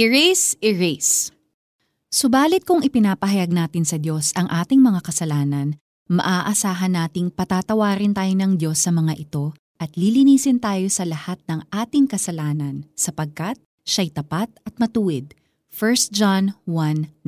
Erase, erase. Subalit kung ipinapahayag natin sa Diyos ang ating mga kasalanan, maaasahan nating patatawarin tayo ng Diyos sa mga ito at lilinisin tayo sa lahat ng ating kasalanan sapagkat siya'y tapat at matuwid. 1 John 1:9.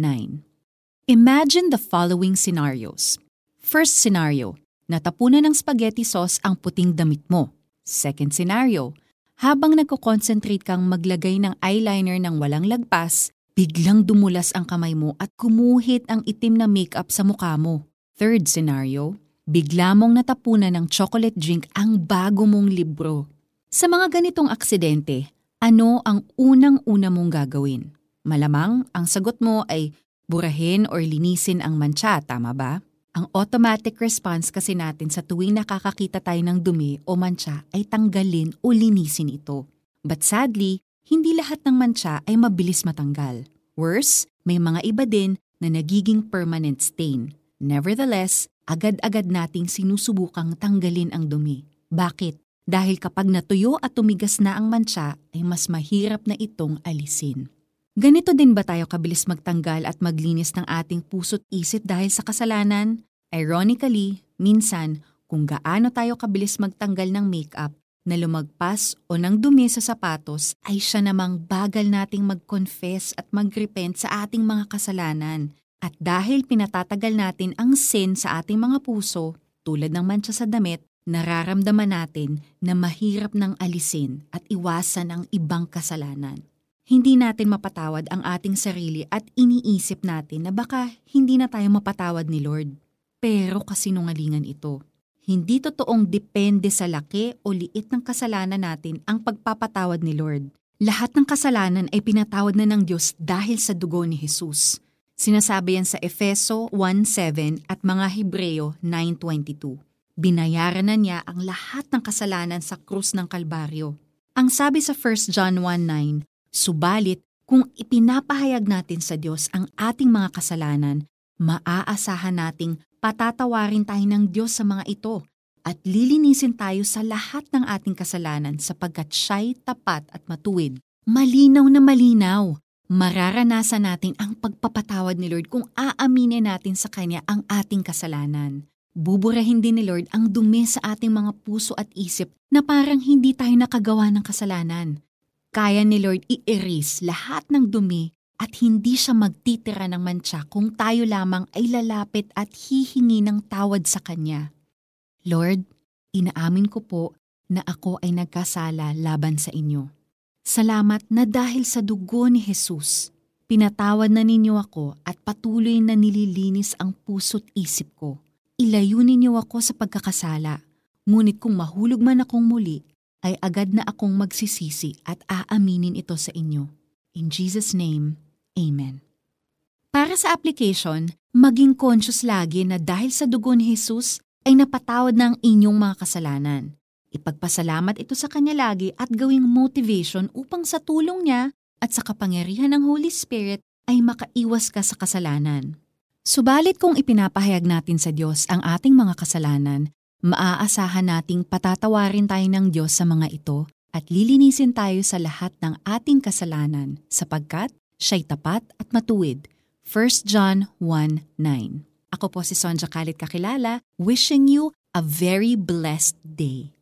Imagine the following scenarios. First scenario, natapunan ng spaghetti sauce ang puting damit mo. Second scenario, habang nagko-concentrate kang maglagay ng eyeliner ng walang lagpas, biglang dumulas ang kamay mo at kumuhit ang itim na makeup sa mukha mo. Third scenario, bigla mong natapunan ng chocolate drink ang bago mong libro. Sa mga ganitong aksidente, ano ang unang-una mong gagawin? Malamang, ang sagot mo ay burahin or linisin ang mantsa, tama ba? Ang automatic response kasi natin sa tuwing nakakakita tayo ng dumi o mantsa ay tanggalin o linisin ito. But sadly, hindi lahat ng mantsa ay mabilis matanggal. Worse, may mga iba din na nagiging permanent stain. Nevertheless, agad-agad nating sinusubukang tanggalin ang dumi. Bakit? Dahil kapag natuyo at tumigas na ang mantsa, ay mas mahirap na itong alisin. Ganito din ba tayo kabilis magtanggal at maglinis ng ating puso't isip dahil sa kasalanan? Ironically, minsan, kung gaano tayo kabilis magtanggal ng makeup na lumagpas o ng dumi sa sapatos, ay siya namang bagal nating mag-confess at mag-repent sa ating mga kasalanan. At dahil pinatatagal natin ang sin sa ating mga puso, tulad ng mantsa sa damit, nararamdaman natin na mahirap ng alisin at iwasan ang ibang kasalanan. Hindi natin mapatawad ang ating sarili at iniisip natin na baka hindi na tayo mapatawad ni Lord. Pero kasinungalingan ito. Hindi totoong depende sa laki o liit ng kasalanan natin ang pagpapatawad ni Lord. Lahat ng kasalanan ay pinatawad na ng Diyos dahil sa dugo ni Jesus. Sinasabi yan sa Efeso 1:7 at mga Hebreo 9:22. Binayaran na niya ang lahat ng kasalanan sa krus ng Kalbaryo. Ang sabi sa 1 John 1:9, subalit kung ipinapahayag natin sa Diyos ang ating mga kasalanan, maaasahan nating patatawarin tayo ng Diyos sa mga ito at lilinisin tayo sa lahat ng ating kasalanan sapagkat siya'y tapat at matuwid. Malinaw na malinaw! Mararanasan natin ang pagpapatawad ni Lord kung aaminin natin sa Kanya ang ating kasalanan. Buburahin din ni Lord ang dumi sa ating mga puso at isip na parang hindi tayo nakagawa ng kasalanan. Kaya ni Lord i-erase lahat ng dumi at hindi siya magtitira ng mantsa kung tayo lamang ay lalapit at hihingi ng tawad sa Kanya. Lord, inaamin ko po na ako ay nagkasala laban sa inyo. Salamat na dahil sa dugo ni Jesus, pinatawad na ninyo ako at patuloy na nililinis ang puso't isip ko. Ilayo ninyo ako sa pagkakasala, ngunit kung mahulog man akong muli, ay agad na akong magsisisi at aaminin ito sa inyo. In Jesus' name, Amen. Para sa application, maging conscious lagi na dahil sa dugo ni Jesus ay napatawad na ang inyong mga kasalanan. Ipagpasalamat ito sa Kanya lagi at gawing motivation upang sa tulong niya at sa kapangyarihan ng Holy Spirit ay makaiwas ka sa kasalanan. Subalit kung ipinapahayag natin sa Diyos ang ating mga kasalanan, maaasahan nating patatawarin tayo ng Diyos sa mga ito at lilinisin tayo sa lahat ng ating kasalanan sapagkat siya'y tapat at matuwid. 1 John 1:9. Ako po si Sonja Kalit Kakilala, wishing you a very blessed day.